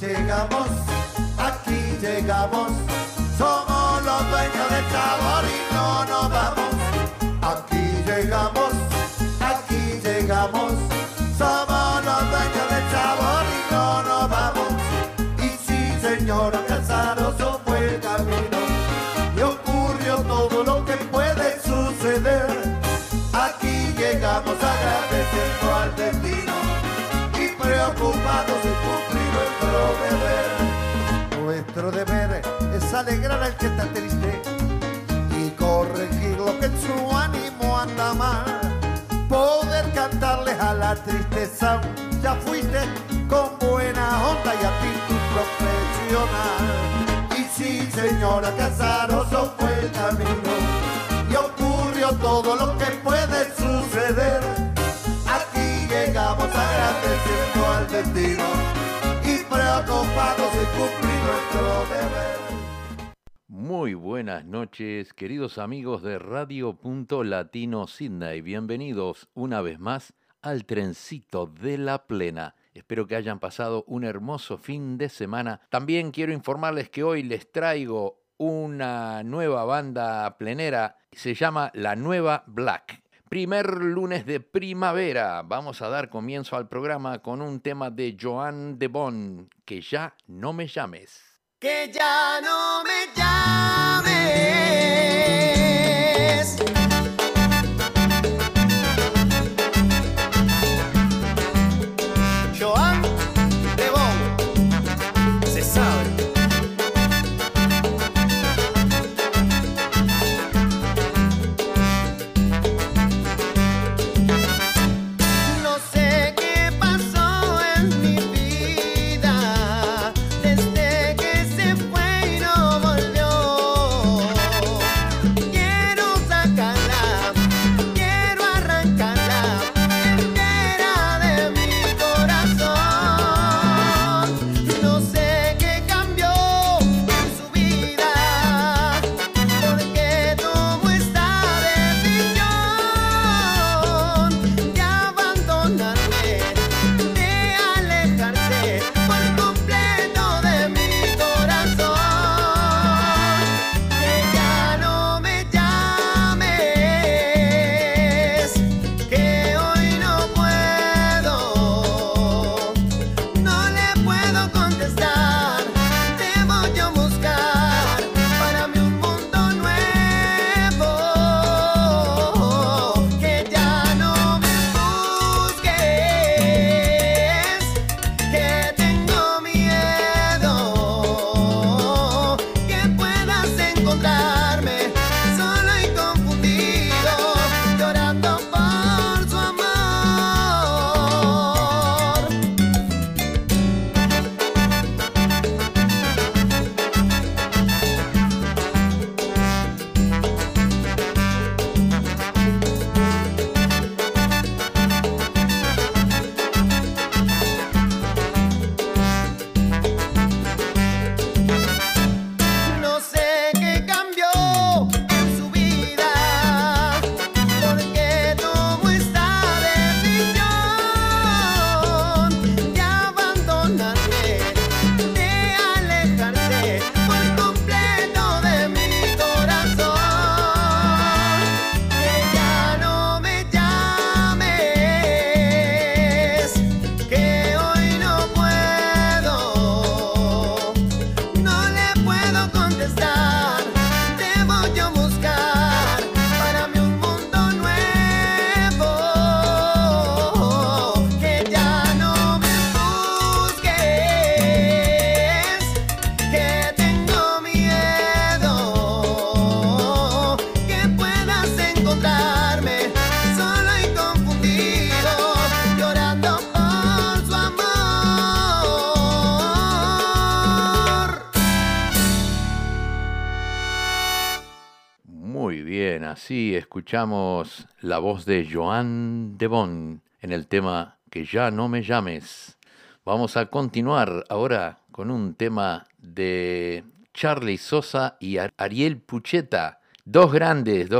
llegamos, aquí llegamos. Somos los dueños del sabor y no nos vamos. Aquí llegamos, aquí llegamos. Somos los dueños del sabor y no nos vamos. Y sí, señor, el sabroso fue el camino. Y ocurrió todo lo que puede suceder. Aquí llegamos agradeciendo al destino y preocupados de cumplir nuestro deber. Nuestro deber es alegrar al que está triste y corregir lo que en su ánimo anda mal. Poder cantarles a la tristeza, ya fuiste con buena onda y actitud profesional. Y sí, señora, que azaroso fue el camino y ocurrió todo lo que puede suceder. Aquí llegamos agradeciendo al destino. Muy buenas noches, queridos amigos de Radio Punto Latino Sydney. Bienvenidos una vez más al trencito de la plena. Espero que hayan pasado un hermoso fin de semana. También quiero informarles que hoy les traigo una nueva banda plenera. Se llama La Nueva Black. Primer lunes de primavera, vamos a dar comienzo al programa con un tema de Joan de Bon, Que ya no me llames. Que ya no me llames. Joan de Bon, se sabe. Así escuchamos la voz de Joan de Bon en el tema Que ya no me llames. Vamos a continuar ahora con un tema de Charly Sosa y Ariel Pucheta Dos grandes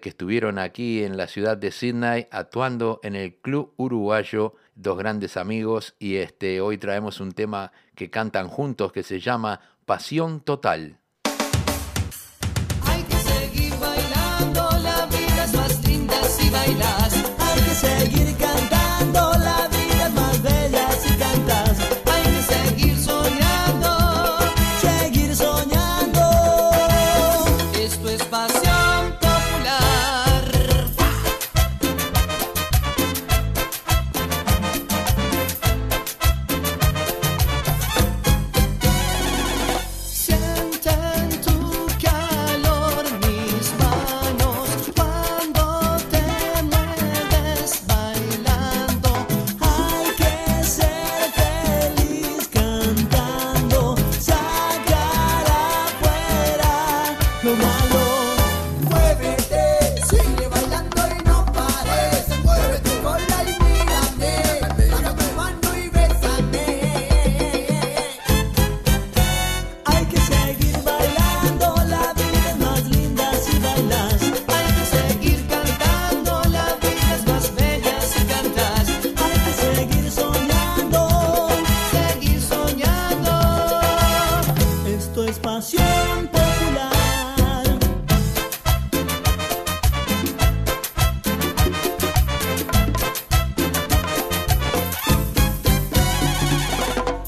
que estuvieron aquí en la ciudad de Sydney actuando en el Club Uruguayo, dos grandes amigos, y hoy traemos un tema que cantan juntos que se llama Pasión Total. Hay que seguir bailando, la vida es más linda si bailas. Hay que seguir cantando, la vida es más bella si cantas. Hay que seguir soñando, esto es pasión popular.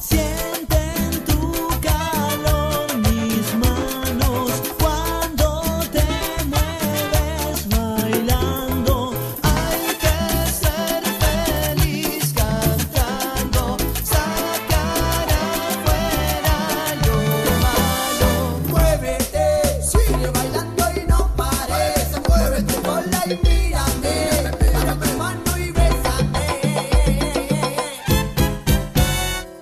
Sienten tu calor, mis manos, cuando te mueves bailando. Hay que ser feliz cantando, sacar afuera lo malo. Muévete, sigue bailando y no pares. Muévete, ponla y mírate. Baja tu mano y bésame.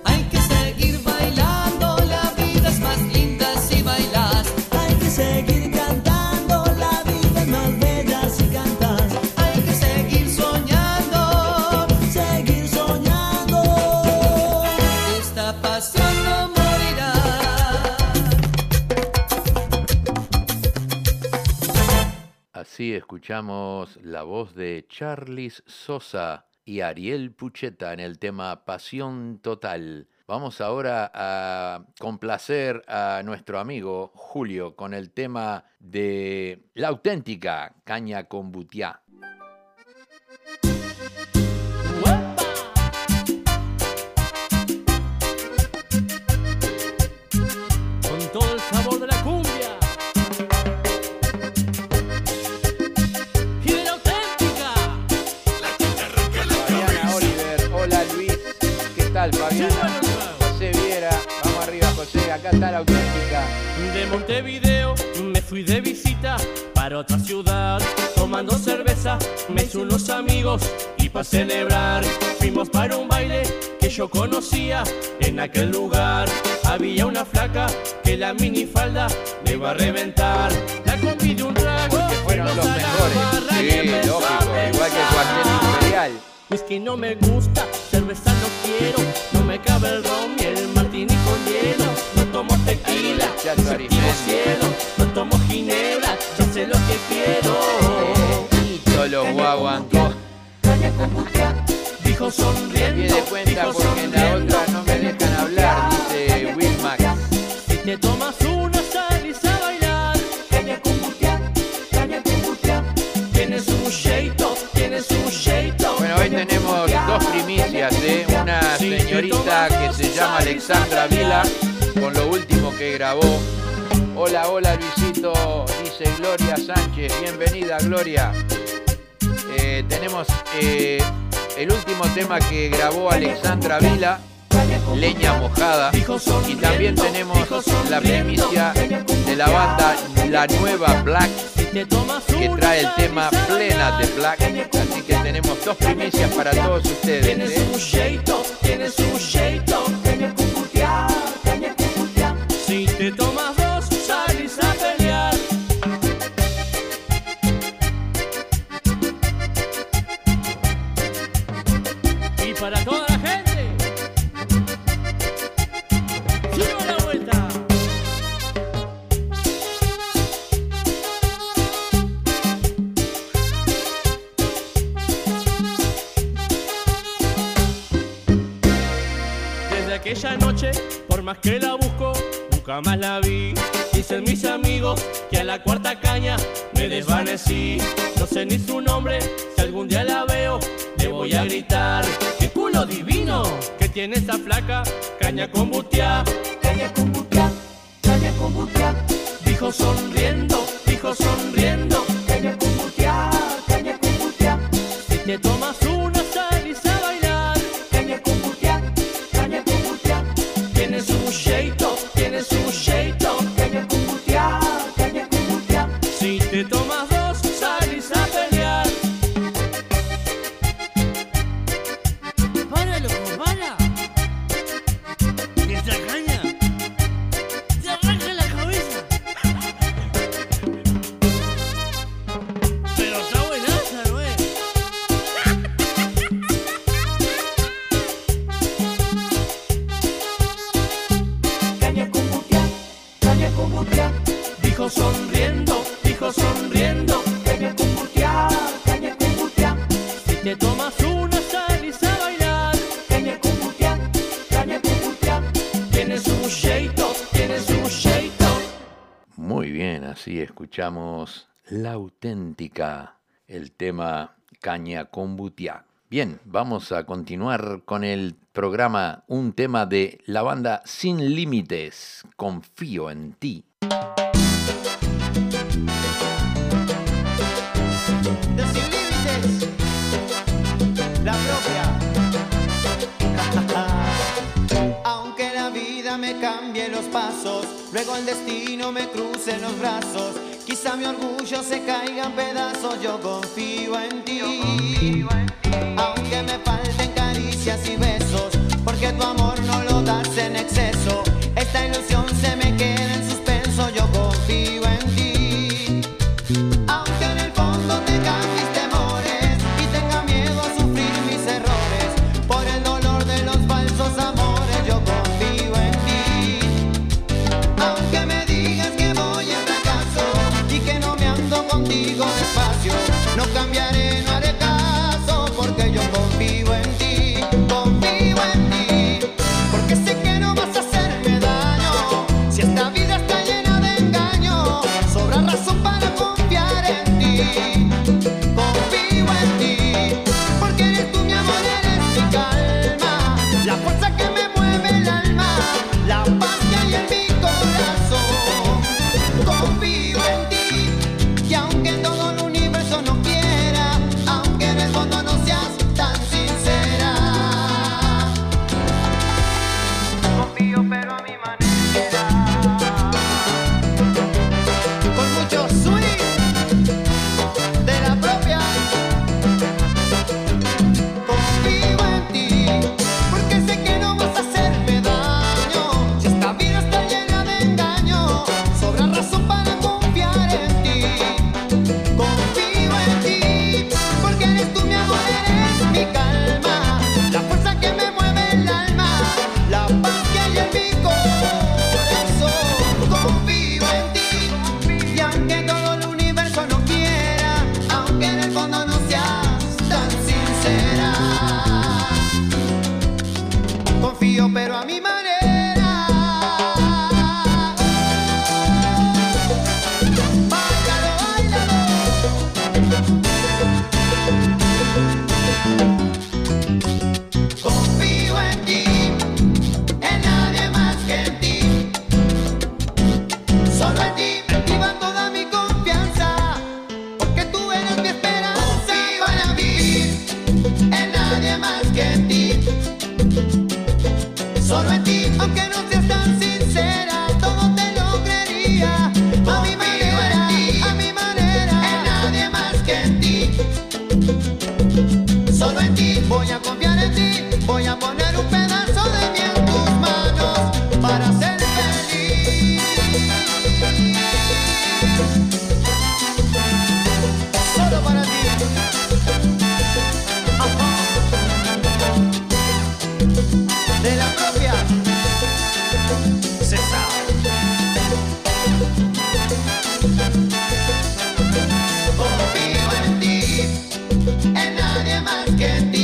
Hay que seguir bailando, la vida es más linda si bailas. Hay que seguir cantando, la vida es más bella si cantas. Hay que seguir soñando, esto es pasión popular. Sienten tu calor, mis manos, cuando te mueves bailando. Hay que ser feliz cantando, sacar afuera lo malo. Muévete, sigue bailando y no pares. Muévete, ponla y mírame. Baja tu mano y bésame. Hay que seguir bailando, la vida es más linda si bailas. Hay que seguir cantando, la vida es más bella si cantas. Hay que seguir soñando, esta pasión no morirá. Así escuchamos la voz de Charly Sosa y Ariel Pucheta en el tema Pasión Total. Vamos ahora a complacer a nuestro amigo Julio con el tema de La Auténtica, Caña con Butiá. Con todo el sabor de la cumbia. Y de la auténtica. Fabiana Oliver, hola Luis, ¿qué tal Fabiana? José Viera, vamos arriba José, acá está La Auténtica. De Montevideo me fui de visita para otra ciudad. Tomando cerveza me hice unos amigos y para celebrar fuimos para un baile que yo conocía. En aquel lugar había una flaca que la minifalda me iba a reventar. La convidé un trago que fueron los mejores. Sí, lógico, igual que el cuartel imperial. Whisky no me gusta, cerveza no quiero, no me cabe el ron y el martini con hielo. No tomo tequila, Chato Arismendi. Cielo, no tomo ginebra, yo sé lo que quiero. Solo guaguancó. Caña con butiá, dijo sonriendo. Me di cuenta porque en la otra no me dejan hablar, dice Wilmax. Si te tomas una salís a bailar. Caña con butiá, tienes un jeito, tienes un jeito. Bueno, hoy tenemos dos primicias de una señorita que se llama Alexandra Vila, con lo último que grabó. Hola, hola Luisito, dice Gloria Sánchez, bienvenida Gloria. Tenemos el último tema que grabó Alexandra Vila, Leña Mojada, y también tenemos la primicia de la banda La Nueva Black, que trae el tema Plena de Black, así que tenemos dos primicias para todos ustedes. Tienes un jeito, caña con butiá, caña con butiá. Si te tomas dos, salís a pelear. Y para toda la gente, ¡sigo la vuelta! aquella noche, por más que la busco, nunca más la vi. Dicen mis amigos que a la cuarta caña me desvanecí. No sé ni su nombre, si algún día la veo, le voy a gritar: ¡qué culo divino que tiene esa flaca! Caña con butiá, caña con butiá, caña con butiá. Dijo sonriendo, dijo sonriendo: caña con butiá, caña con butiá. Si te tomas una, salís a bailar. Caña con butiá, caña con butiá. Tiene su jeito, tiene su jeito. Caña con butiá, caña con butiá. Si te tomas dos, salís a pelear. ¡Páralo, para! ¡Esta caña! ¡Se arranca la cabeza! ¡Pero está buenaza, ¿no es? Caña con butiá, caña con butiá. Dijo sonriendo, dijo sonriendo. Caña con butiá, caña con butiá. Si te tomas una, salís a bailar. Caña con butiá, caña con butiá. Tiene su jeito, tiene su jeito. Muy bien, así escuchamos La Auténtica, el tema Caña con Butiá. Bien, vamos a continuar con el programa, un tema de la banda Sin Límites, Confío en Ti. De Sin Límites, la propia. Aunque la vida me cambie los pasos, luego el destino me cruce los brazos, quizá mi orgullo se caiga en pedazos, yo confío en ti. Aunque me falten caricias y besos, porque tu amor no lo das en exceso, esta ilusión se me queda en suspenso, yo confío en ti. Confío en ti, en nadie más que en ti.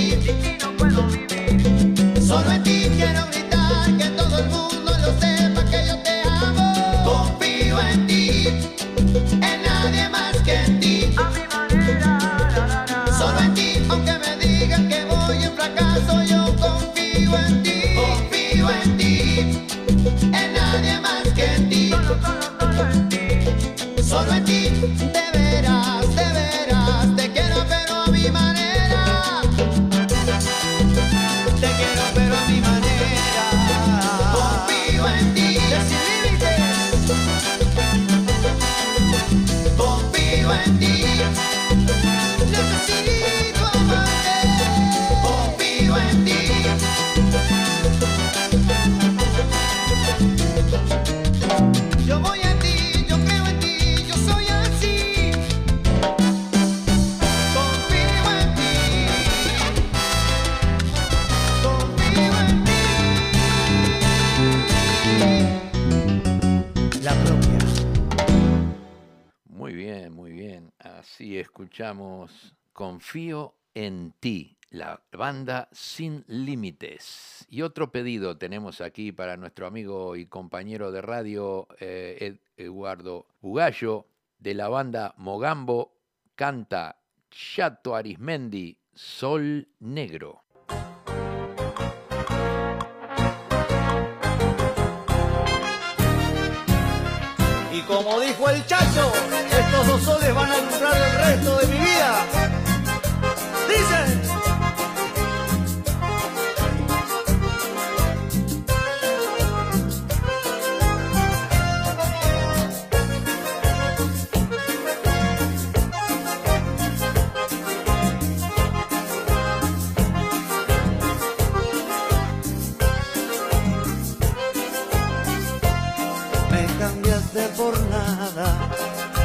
y escuchamos Confío en ti, la banda Sin Límites. Y otro pedido tenemos aquí para nuestro amigo y compañero de radio Ed Eduardo Bugallo, de la banda Mogambo, canta Chato Arismendi, Sol Negro. Y como dijo el Chacho, estos dos soles van a alumbrar el resto de mi vida. Dicen... Por nada,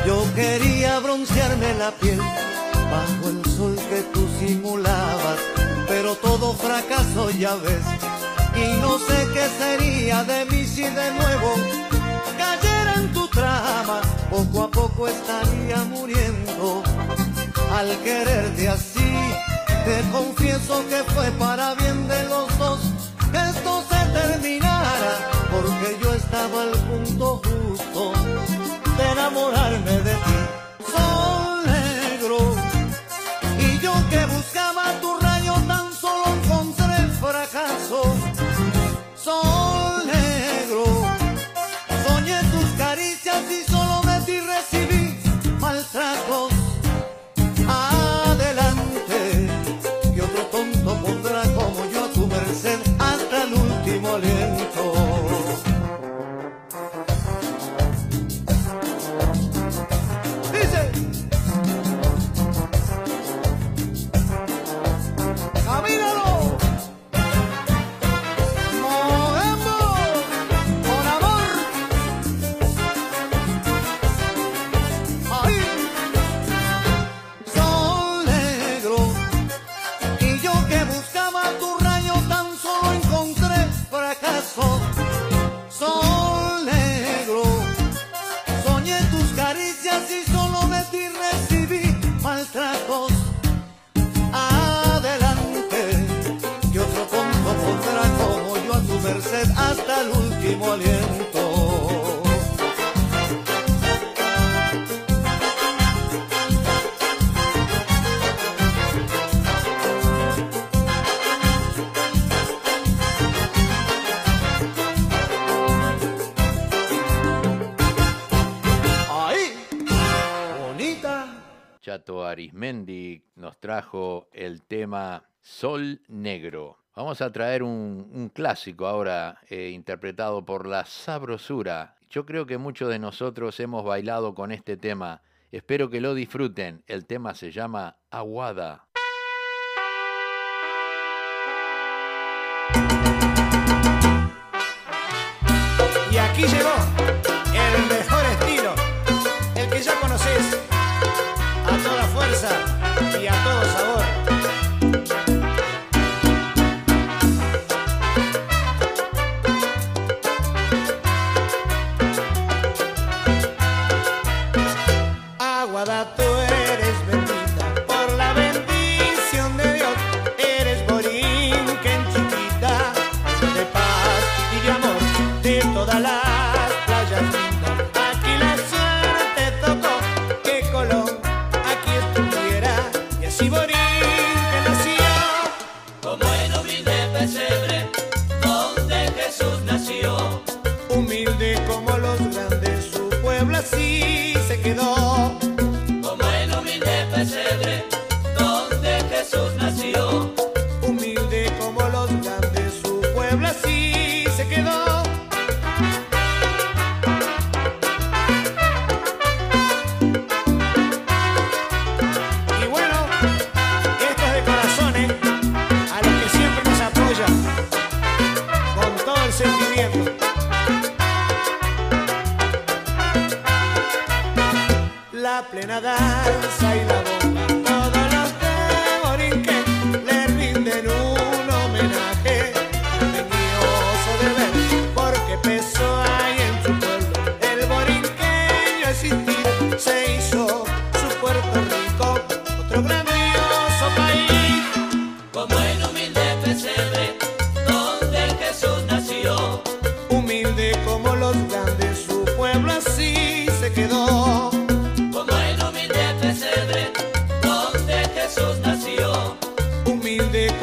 yo quería broncearme la piel bajo el sol que tú simulabas, pero todo fracaso ya ves, y no sé qué sería de mí si de nuevo cayera en tu trama. Poco a poco estaría muriendo al quererte así. Te confieso que fue para bien de los dos que esto se terminara, porque yo estaba al punto justo de enamorarme de ti. Sol negro, y yo que buscaba tu rayo tan solo encontré el fracaso. Sol negro, soñé tus caricias y solo de ti recibí maltratos. Adelante, que otro tonto pondrá como yo a tu merced hasta el último aliento. Hasta el último aliento. ¡Ahí! ¡Bonita! Chato Arismendi nos trajo el tema Sol Negro. Vamos a traer un clásico ahora, interpretado por La Sabrosura. Yo creo que muchos de nosotros hemos bailado con este tema. Espero que lo disfruten. El tema se llama Aguada. Y aquí llegó el mejor estilo, el que ya conocés, a toda fuerza y a todo sabor. Aguada, tú eres bendita por la bendita.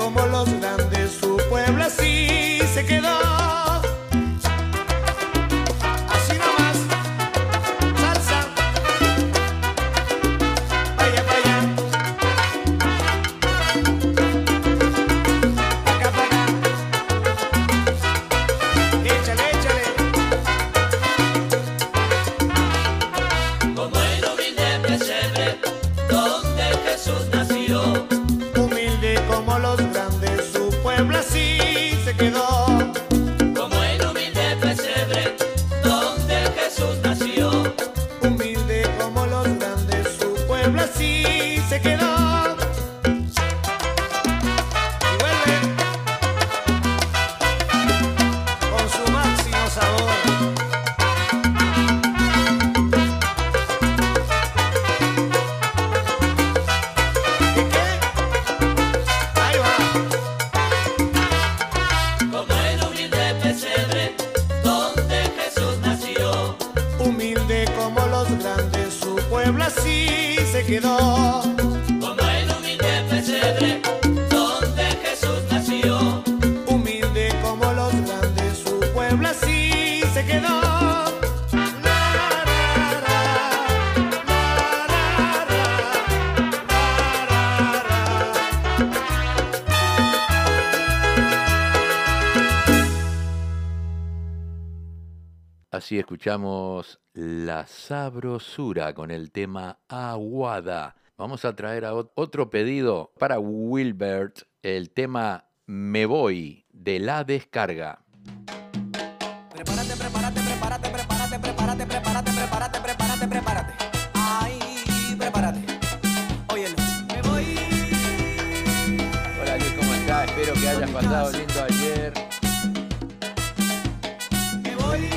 como los grandes, su pueblo así se quedó. Así escuchamos La Sabrosura con el tema Aguada. Vamos a traer a otro pedido para Wilbert, el tema Me Voy de La Descarga. Prepárate, prepárate, prepárate, prepárate, prepárate, prepárate, prepárate, prepárate, prepárate. Ay, prepárate. Óyelo. Me voy. Hola, Luis, ¿cómo estás? Espero que hayas pasado lindo ayer. Me voy.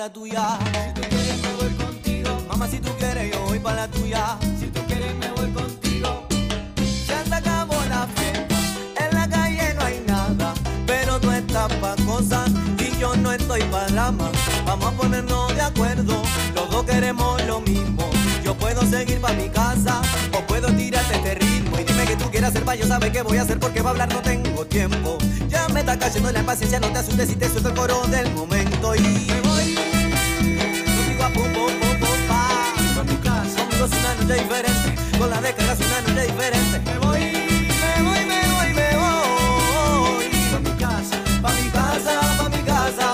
La tuya. Si tú quieres me voy contigo. Mamá, si tú quieres yo voy para la tuya. Si tú quieres me voy contigo. Ya se acabó la fiesta. En la calle no hay nada. Pero tú estás pa' cosas y yo no estoy pa' drama. Vamos a ponernos de acuerdo. Los dos queremos lo mismo. Yo puedo seguir pa' mi casa o puedo tirarte este ritmo. Y dime que tú quieres hacer pa' yo saber qué voy a hacer. Porque pa' hablar no tengo tiempo. Ya me está cayendo la paciencia. No te asustes si te suelto el coro del momento. Y me voy. Es una noche diferente, con la década es una noche diferente. Me voy, me voy, me voy, me voy. Pa' mi casa, pa' mi casa, pa' mi casa.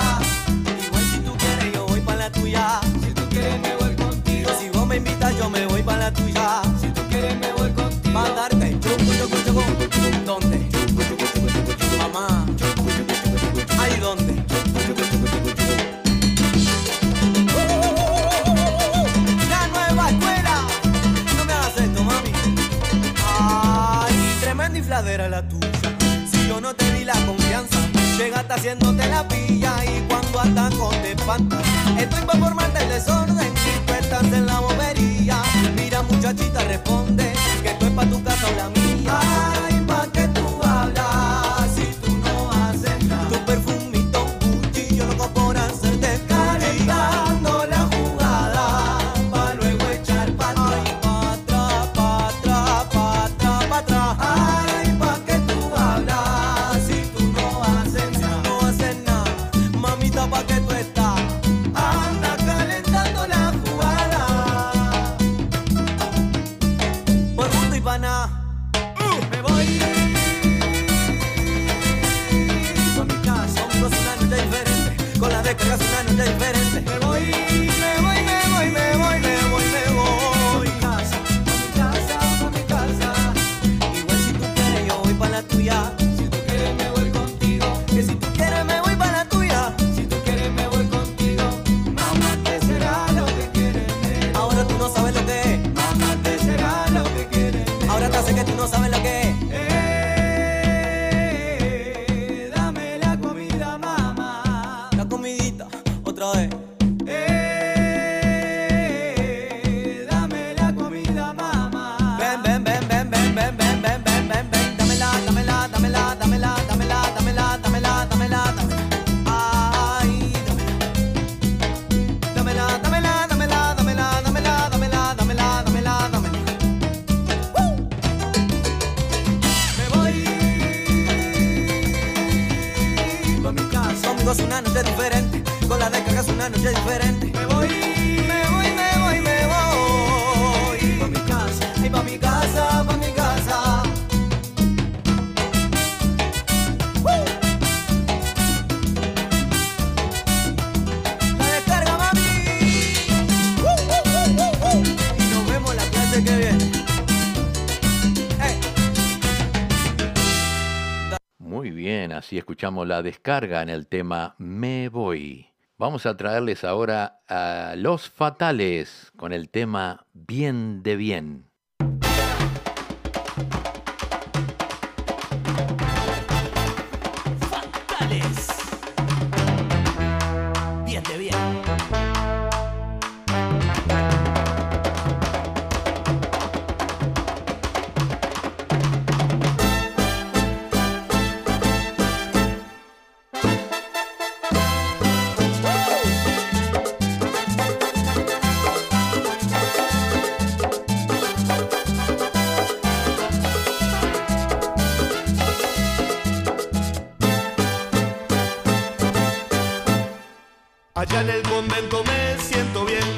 Igual si tú quieres yo voy pa' la tuya. Si tú quieres me voy contigo. Si vos me invitas yo me voy pa' la tuya. Si tú quieres me voy contigo. Pa' darte chucu, chucu, chucu. ¿Dónde? Chucu, chucu, chucu, chucu. Mamá. Chucu, chucu, chucu, chucu. Ay, ¿dónde? Chucu, chucu, chucu, chucu, chucu. Infladera la tuya, si yo no te di la confianza, llegaste haciéndote la pilla y cuando ataco te espantas. Estoy pa' formarte el desorden y tú estás en la bobería. Mira muchachita, responde que esto es pa' tu casa o la mía. Ay, pa' que tú hablas si tú no haces nada. Tu perfumito Gucci, yo loco por hacerte calentando la jugada pa' luego echar pa' atrás. Ay, pa' atrás, pa' atrás, pa' atrás, pa' atrás. Ay, pa' que tú estás, anda calentando la diferente. Me voy, me voy, me voy, me voy. Pa' mi casa, ay, pa' mi casa, pa' mi casa. La descarga, mami. Y nos vemos la clase que viene. Hey. Muy bien, así escuchamos La Descarga en el tema Me Voy. Vamos a traerles ahora a Los Fatales con el tema Bien de Bien. Fatales. Bien de Bien. Allá en el convento me siento bien,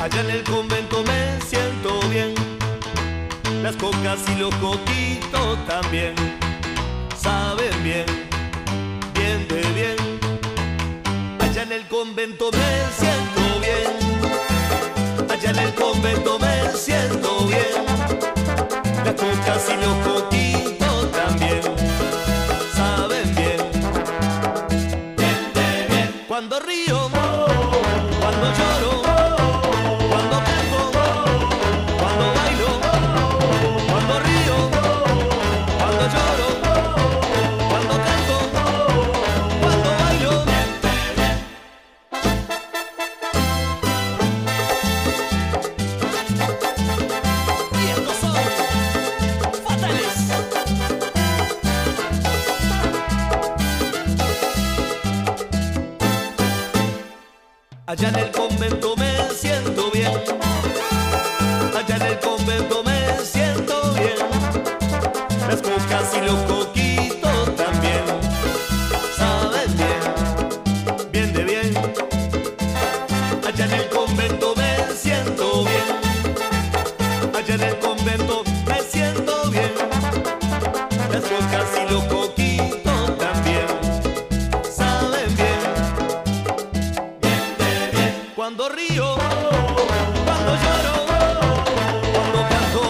allá en el convento me siento bien, las cocas y los coquitos también saben bien, bien de bien. Allá en el convento me siento bien, allá en el convento me siento bien, las cocas y los coquitos también. Cuando río, cuando lloro, cuando canto,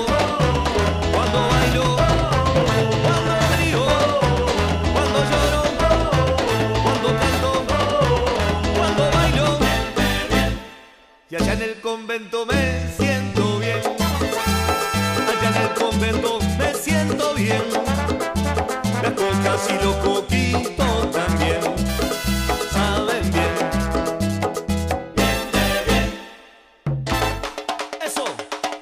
cuando bailo, cuando río, cuando lloro, cuando canto, cuando bailo. Y estos son fatales. Allá en el convento me siento bien, allá en el convento me siento bien, las cocas y los coquitos también saben bien,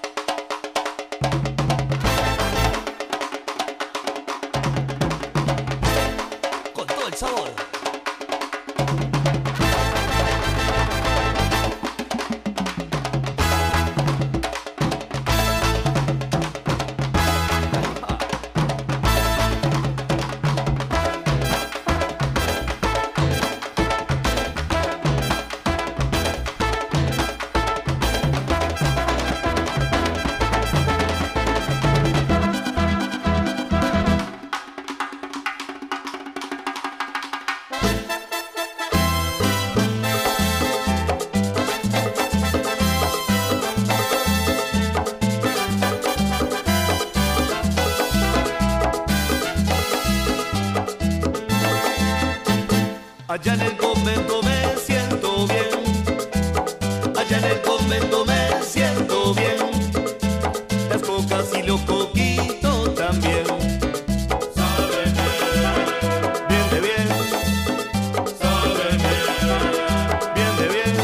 bien de bien. Allá en el convento me siento bien, allá en el convento me siento bien, las cocas y los coquitos. Cuando río, cuando lloro, cuando canto, cuando bailo, cuando río, cuando lloro, cuando canto, cuando bailo. Y allá en el convento me siento bien, allá en el convento me siento bien, las cocas y los coquitos también. Allá en el convento me siento bien, allá en el convento me siento bien, las cocas y los coquitos también saben bien de bien, saben bien de bien,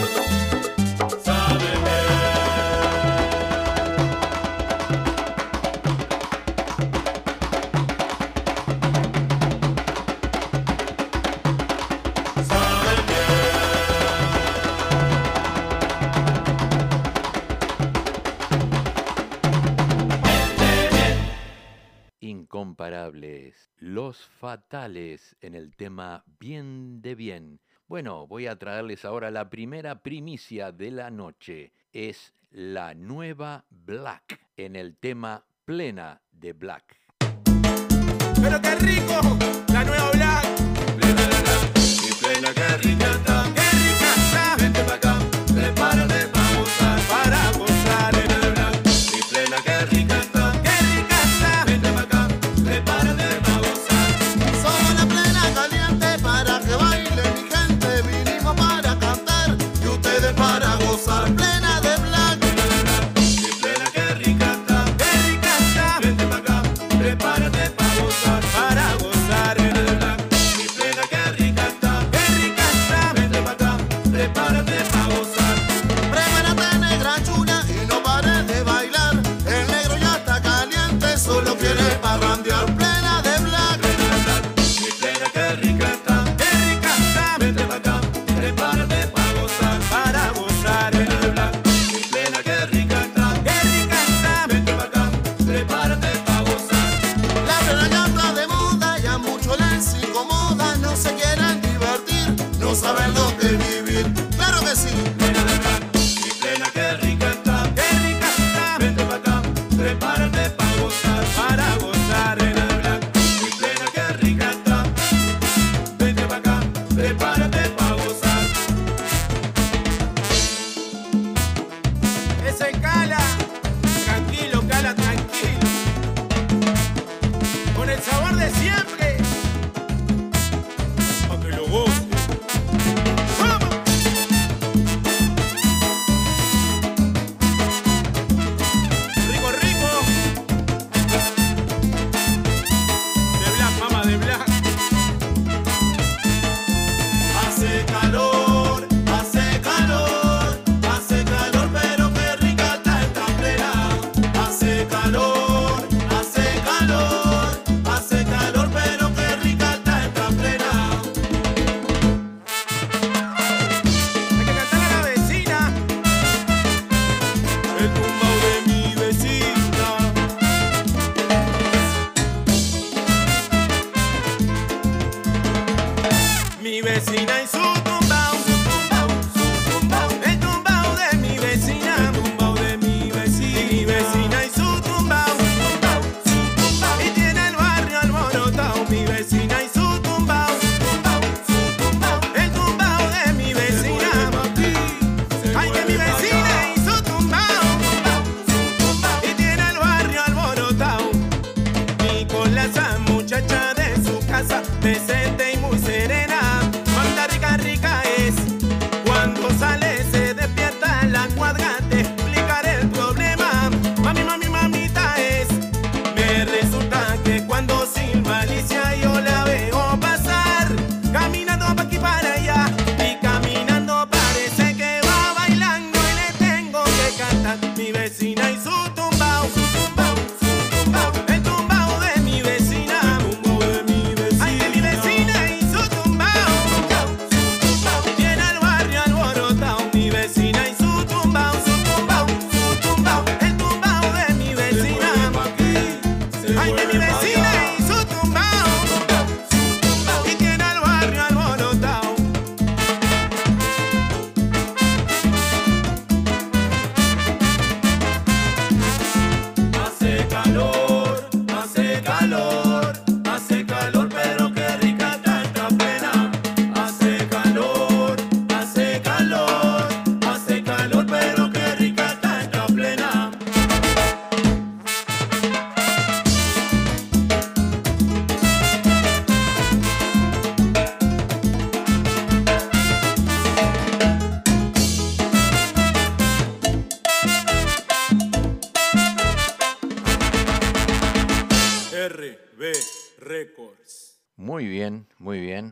Los Fatales en el tema Bien de Bien. Bueno, voy a traerles ahora la primera primicia de la noche. Es La Nueva Black, en el tema Plena de Black. ¡Pero qué rico! La Nueva Black. Plena, la, la, y plena, qué rica está. ¡Qué rica está! Vente pa' acá, prepárate pa' gozar, para gozar. Plena de Black, y plena, qué rica está. Plena de Black, y plena que rica está, vente pa' acá, prepárate para gozar, plena de Black, y plena que rica está, vente pa' acá, prepárate pa' gozar, prepárate negra chula y no pares de bailar, el negro ya está caliente, solo quiere parrandear, plena de Black, y plena que rica está, vente pa' acá, prepárate pa' gozar, para gozar. Saben lo que vivir, claro que sí. Plena de Black, y plena que rica está, vente pa' acá, prepárate para gozar, plena de Black, y plena que rica está, vente pa' acá, prepárate pa' gozar. Ese Cala, tranquilo, Cala, tranquilo, con el sabor de siempre, pa' que lo goce.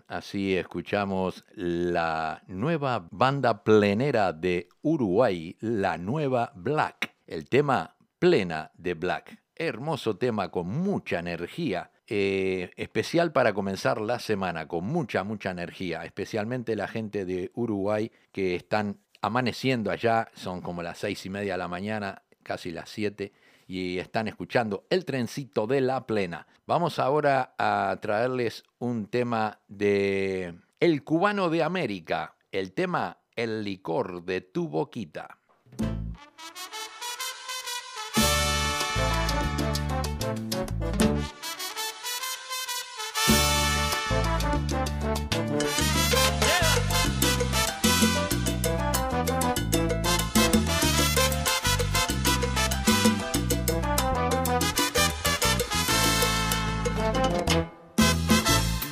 Así escuchamos la nueva banda plenera de Uruguay, La Nueva Black. El tema Plena de Black. Hermoso tema con mucha energía. Especial para comenzar la semana, con mucha energía. Especialmente la gente de Uruguay que están amaneciendo allá. Son como las 6:30 de la mañana, casi las 7. Y están escuchando El Trencito de la Plena. Vamos ahora a traerles un tema de El Cubano de América, el tema El licor de tu boquita.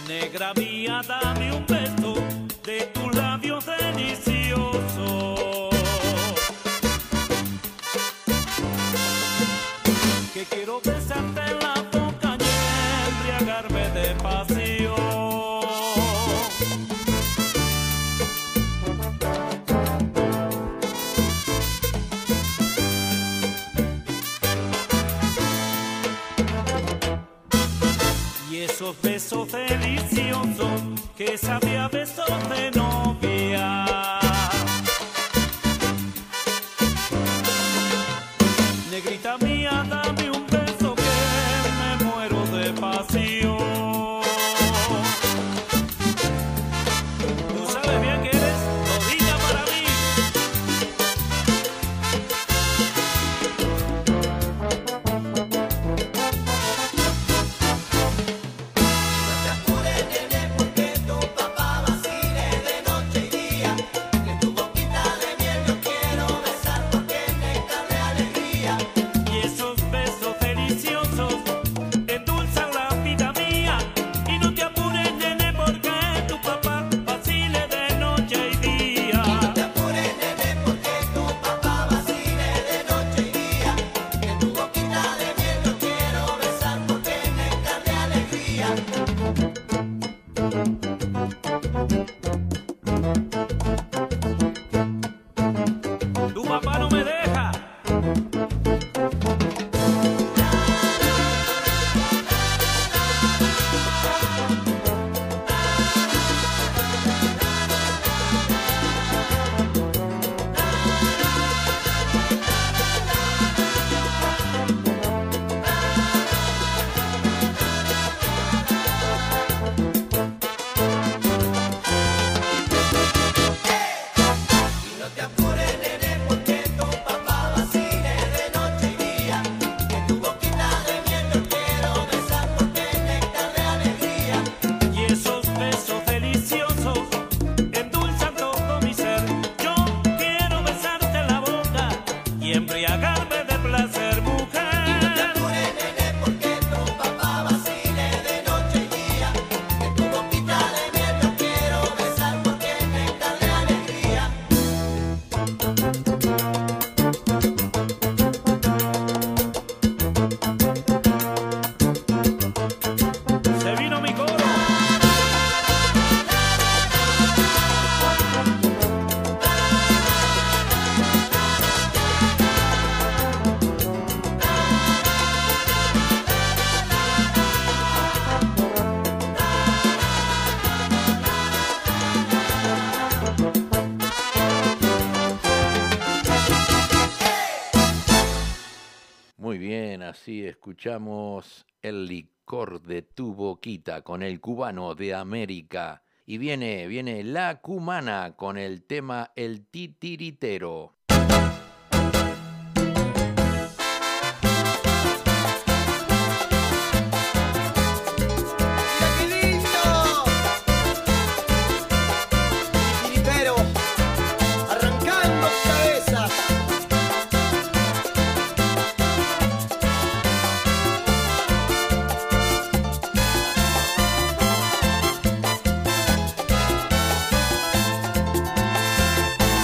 Negra mía, dame un beso de tus labios deliciosos, que quiero besarte en la boca y embriagarme de pasión. Y esos besos deliciosos que sabía besos de novia. Negrita mía, dame un beso que me muero de pasión. Tú sabes bien que eres todita para mí. No te apures, nene, porque tu papá vacile de noche y día. Que tu boquita de miel yo quiero besar porque me cabe alegría. Y esos besos deliciosos endulzan la vida mía. Y no te apures, nene, porque tu papá vacile de noche y día. No te apures, nene, porque tu papá vacile de noche y día. Que tu boquita de miel yo quiero besar porque me cabe alegría. Tu papá no me deja. Y no te apures, nene, porque tu papá vacile de noche y día. Que tu boquita de miel yo quiero besar porque me cabe alegría. Y esos besos deliciosos endulzan todo mi ser. Yo quiero besarte la boca y embriagarme de placer, No te mujer. apures, nene, porque tu papá vacile de noche y día. Que tu boquita de miel yo quiero besar porque me cabe alegría. Se vino mi coro. Muy bien, así escuchamos El licor de tu boquita con El Cubano de América. Y viene La Cumana con el tema El titiritero. Titiritero, arrancando cabezas.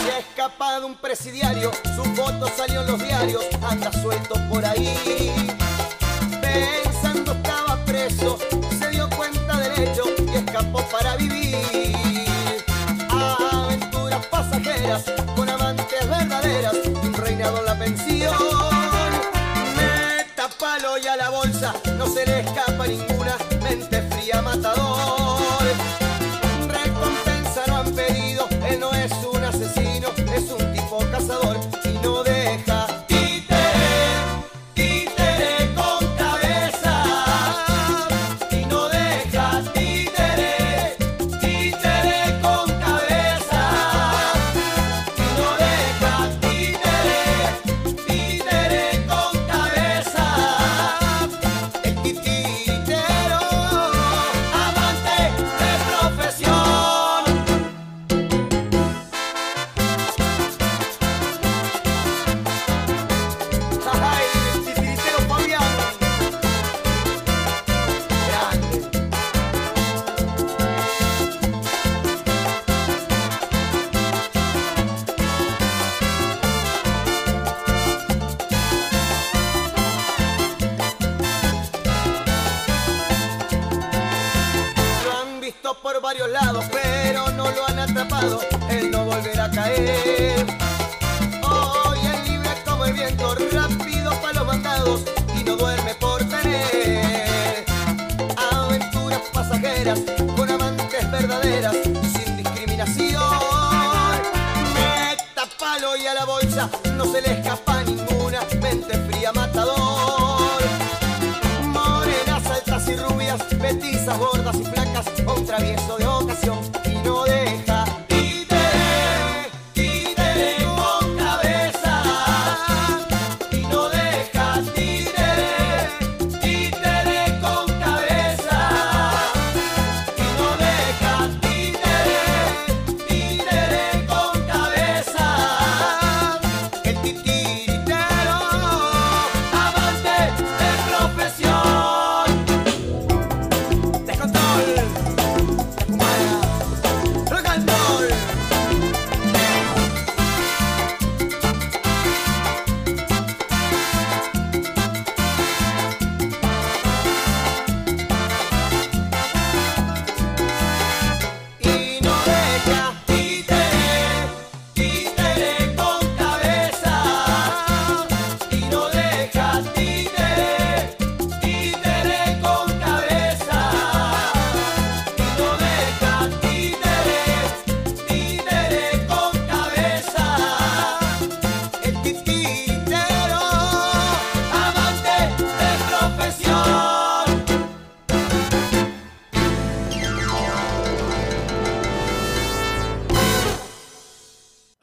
Se ha escapado un presidiario, su foto salió en los diarios, anda suelto por ahí. Pensando estaba preso, se dio cuenta del hecho y escapó para vivir. Aventuras pasajeras, con amantes verdaderas, un reinado en la pensión. Meta palo y a la bolsa, no se le escapa ninguna, mente fría matador. Recompensa no han pedido, él no es un asesino, es un tipo cazador y no deja. Títere, títere con cabeza. Y no deja, títere, títere pasado, él no volverá a caer. Hoy es libre como el viento, rápido pa' los matados y no duerme por tener. Aventuras pasajeras con amantes verdaderas y sin discriminación. Meta, palo y a la bolsa, no se le escapa ninguna. Mente fría, matador. Morenas, altas y rubias, petizas, gordas y flacas, un travieso de ocasión.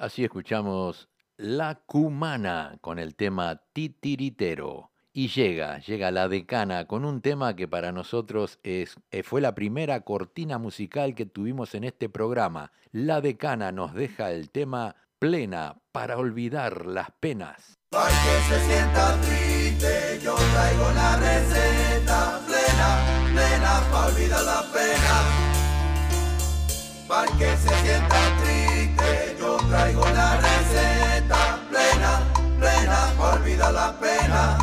Así escuchamos La Cumana con el tema Titiritero. Y llega La Decana con un tema que para nosotros fue la primera cortina musical que tuvimos en este programa. La Decana nos deja el tema Plena para olvidar las penas. Para que se sienta triste, yo traigo la receta. Plena, plena para olvidar las penas. Para que se sienta triste, traigo la receta plena, plena, pa' olvidar la pena.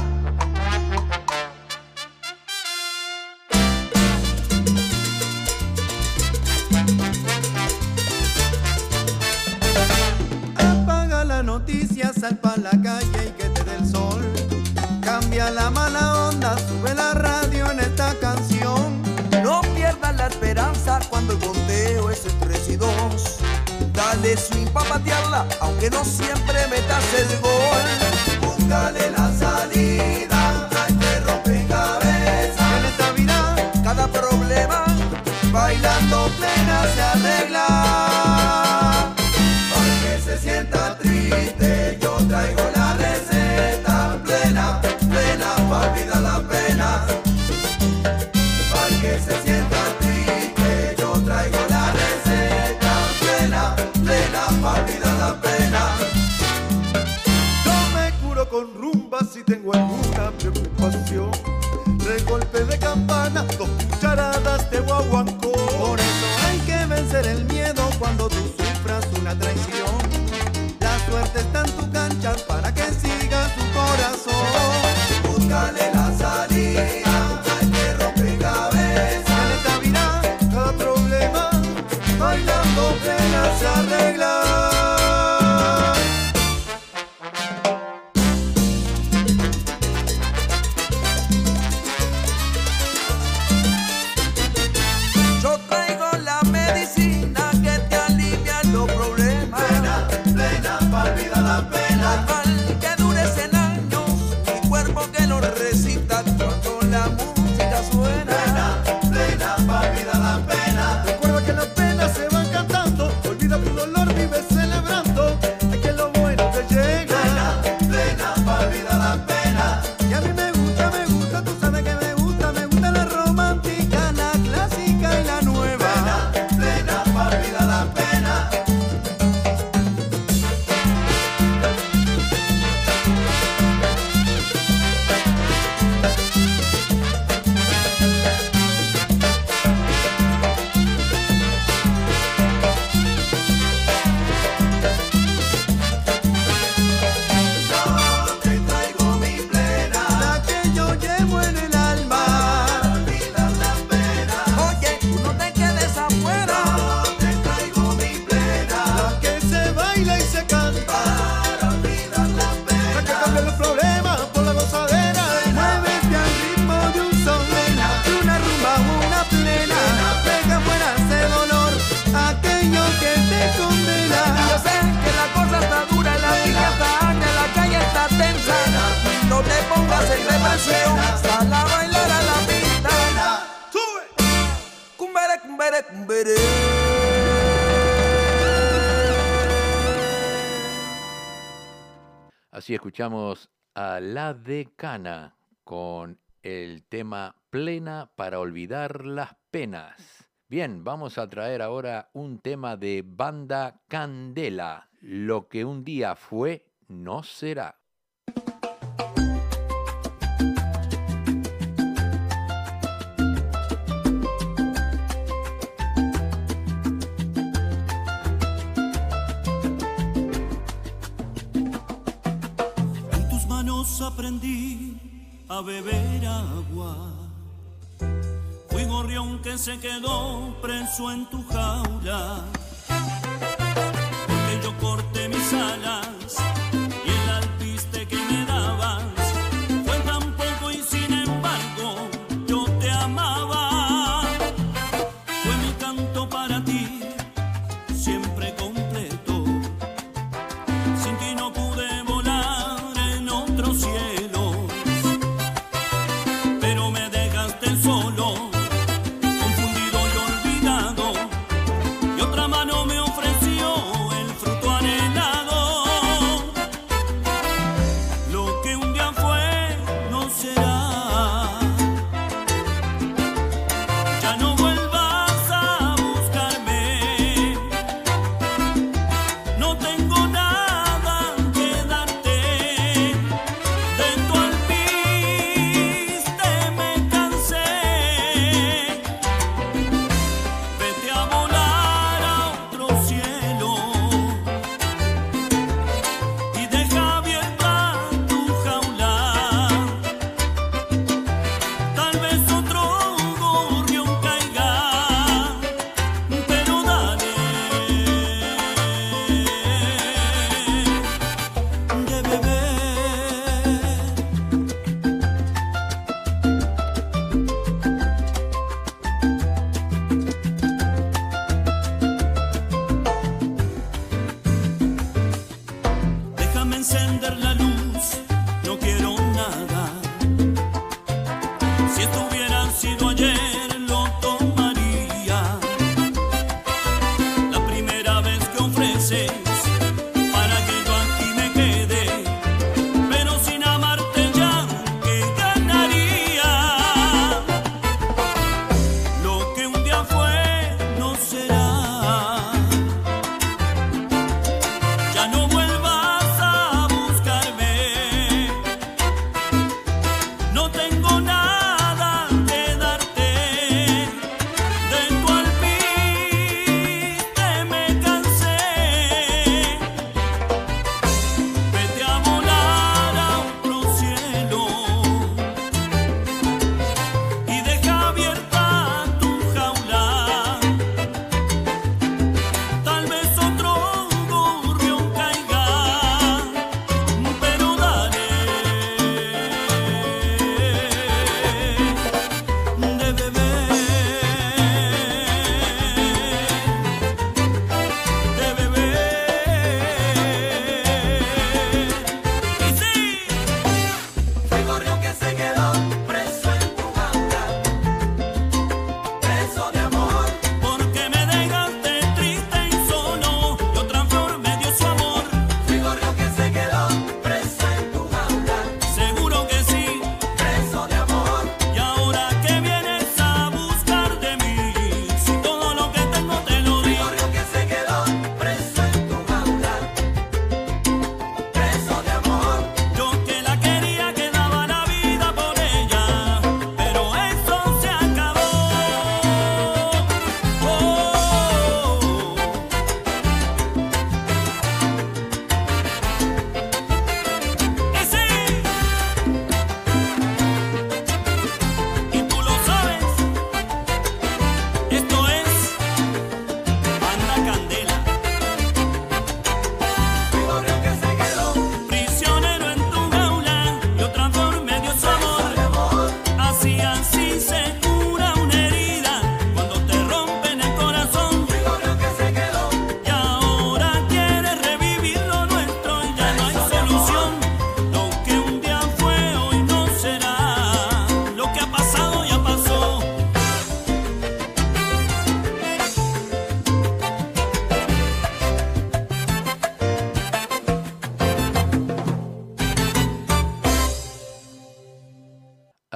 Apaga la noticia, sal pa' la calle y que te dé el sol. Cambia la mala onda, sube la radio en esta canción. No pierdas la esperanza cuando el conteo es el 3 y 2. Dale swing pa' patearla, aunque no siempre metas el gol. Búscale la salida a este rompecabezas. En esta vida, cada problema, bailando plena se arregla. Aunque se sienta triste, yo traigo la receta. Plena, plena, pa' olvidar la pena. Aunque se sienta triste, yo traigo la receta. Plena, plena, pa' olvidar la pena. Yo me curo con rumba si tengo alguna preocupación. Tres golpes de campana, 2 cucharadas de guaguancó. Por eso hay que vencer el miedo cuando tú sufras una traición. La suerte está en tu cancha para que siga tu corazón. Búscale la salida a este rompecabezas. En esta vida, cada problema, bailando plena se arregla. Yo traigo la medicina que te alivia los problemas. Plena, plena, para olvidar la pena. Al que dures en años, mi cuerpo que lo recita cuando la música suena. Plena, plena, para olvidar la pena. Recuerda que la pena se va cantando, olvida tu dolor, vive celebrando. Es que lo bueno te llega. Plena, plena, para olvidar la pena. Y a mí me gusta, tú sabes que me gusta la romántica, la clásica y la nueva. Plena, plena, para olvidar la pena. paseo hasta la bailar a la pintana. Sube. Cumbere, cumbere, cumbere. Así escuchamos a La Decana con el tema Plena para olvidar las penas. Bien, vamos a traer ahora un tema de Banda Candela. Lo que un día fue, no será. Aprendí a beber agua. Fui gorrión que se quedó preso en tu jaula, porque yo corté mis alas y el alpiste que me dabas fue tan poco y sin embargo yo te amaba. Fue mi canto para ti, siempre completo. Sin ti no pude volar en otro cielo.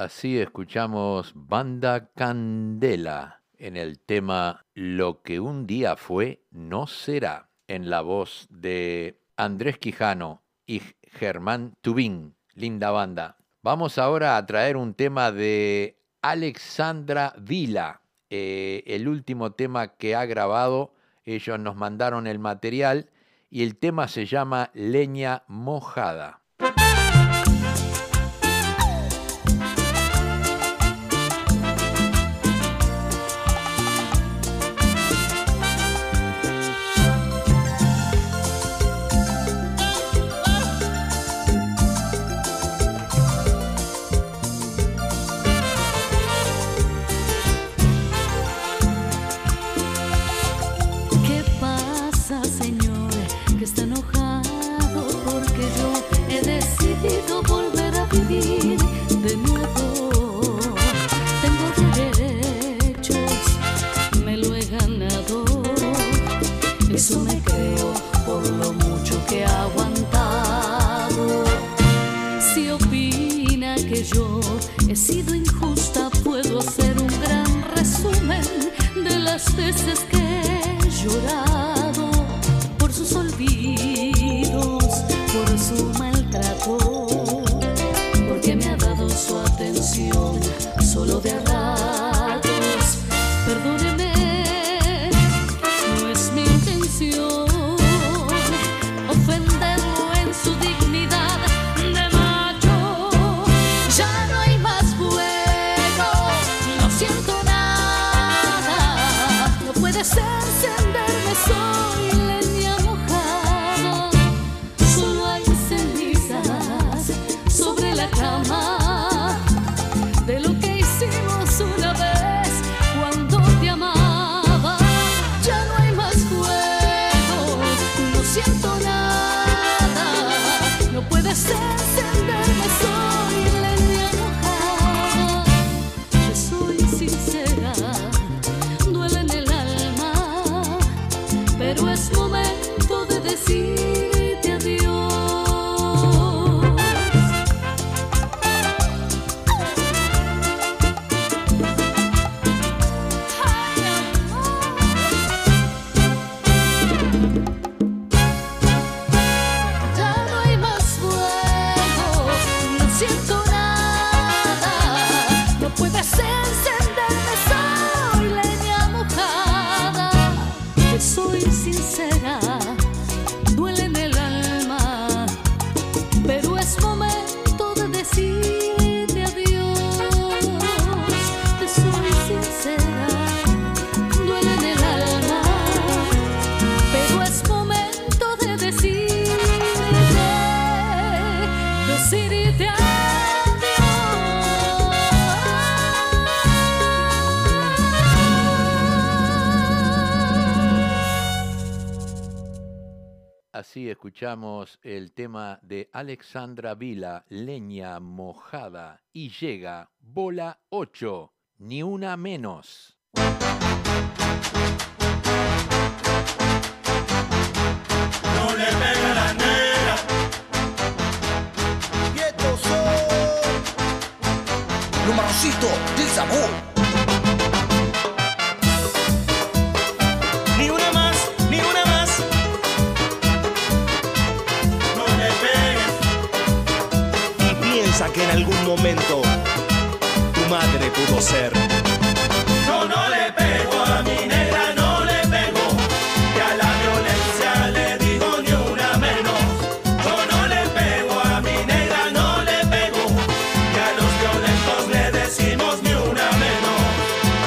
Así escuchamos Banda Candela en el tema Lo que un día fue, no será, en la voz de Andrés Quijano y Germán Tubín. Linda banda. Vamos ahora a traer un tema de Alexandra Vila. El último tema que ha grabado, ellos nos mandaron el material y el tema se llama Leña Mojada. He sido injusta, puedo hacer un gran resumen de las veces que he llorado por sus olvidos, por su maltrato, porque me ha dado su atención solo de a ratos. Perdóneme, no es mi intención ofenderlo en su dignidad. Así escuchamos el tema de Alexandra Vila, Leña Mojada, y llega Bola 8, Ni Una Menos. No le pega la negra. Quieto soy. Numerosito del sabor. Que en algún momento tu madre pudo ser. Yo no le pego a mi negra, no le pego, que a la violencia le digo ni una menos. Yo no le pego a mi negra, no le pego, que a los violentos le decimos ni una menos.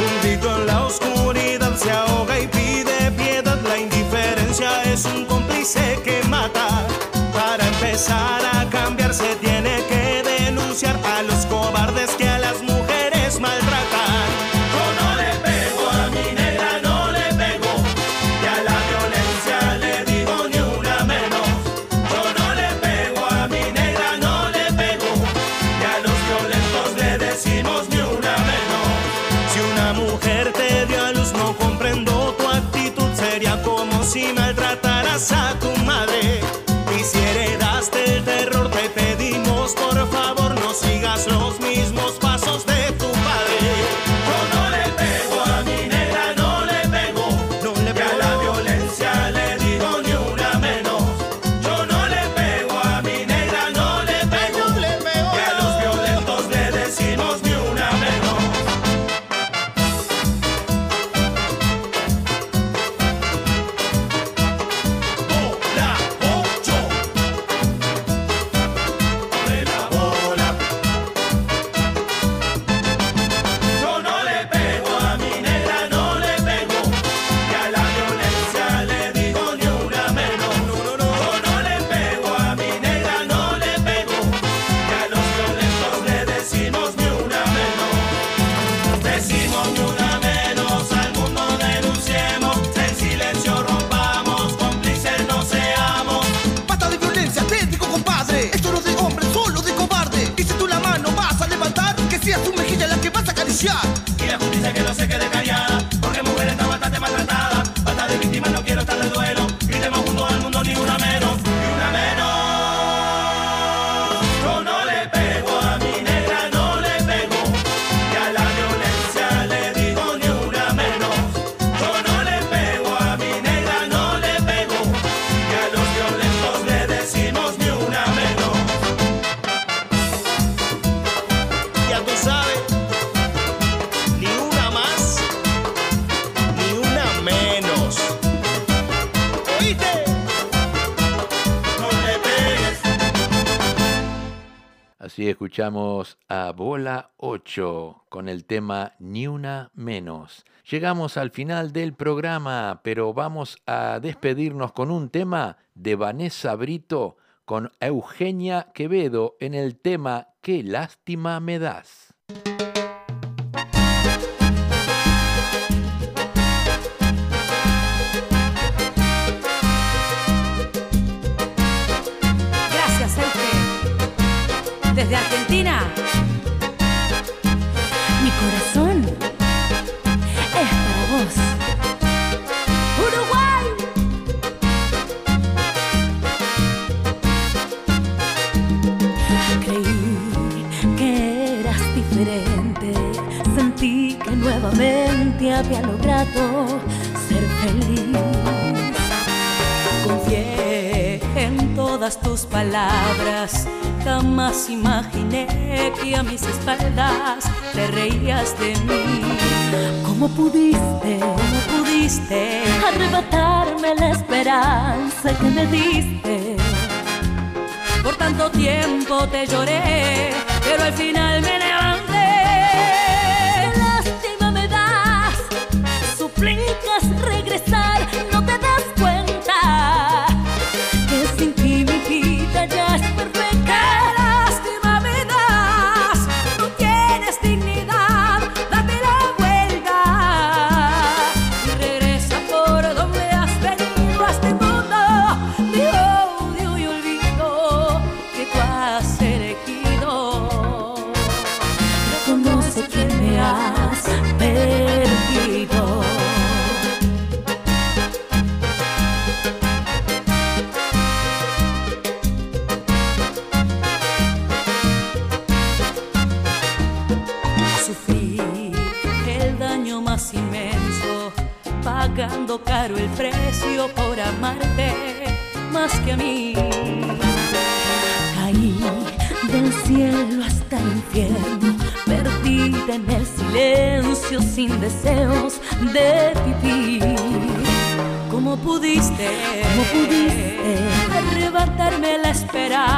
Hundido en la oscuridad se ahoga y pide piedad. La indiferencia es un cómplice que mata. Para empezar a cambiar se tiene que a los cobardes que a las mujeres maltratan. Yo no le pego a mi negra, no le pego, y a la violencia le digo ni una menos. Yo no le pego a mi negra, no le pego, y a los violentos le decimos ni una menos. Si una mujer te dio a luz no comprendo tu actitud, sería como si maltrataras a tu madre y si heredaste el terror. justicia. Y la justicia que no se quede callada, porque mujer está bastante maltratada. Basta de víctimas, no quiero estar de duelo. Gritemos juntos al mundo, ni una menos. Así escuchamos a Bola 8 con el tema Ni Una Menos. Llegamos al final del programa, pero vamos a despedirnos con un tema de Vanessa Brito con Eugenia Quevedo en el tema Qué lástima me das. Desde Argentina, mi corazón es para vos. Uruguay. Creí que eras diferente, sentí que nuevamente había logrado ser feliz. Confié en todas tus palabras. Jamás imaginé que a mis espaldas te reías de mí. ¿Cómo pudiste arrebatarme la esperanza que me diste? Por tanto tiempo te lloré, pero al final me levanté. Lástima me das, suplicas regresar, no te das cuenta que sin ti mi vida ya es perfecta. Pagando caro el precio por amarte más que a mí. Caí del cielo hasta el infierno, perdida en el silencio, sin deseos de vivir. ¿Cómo pudiste arrebatarme la esperanza?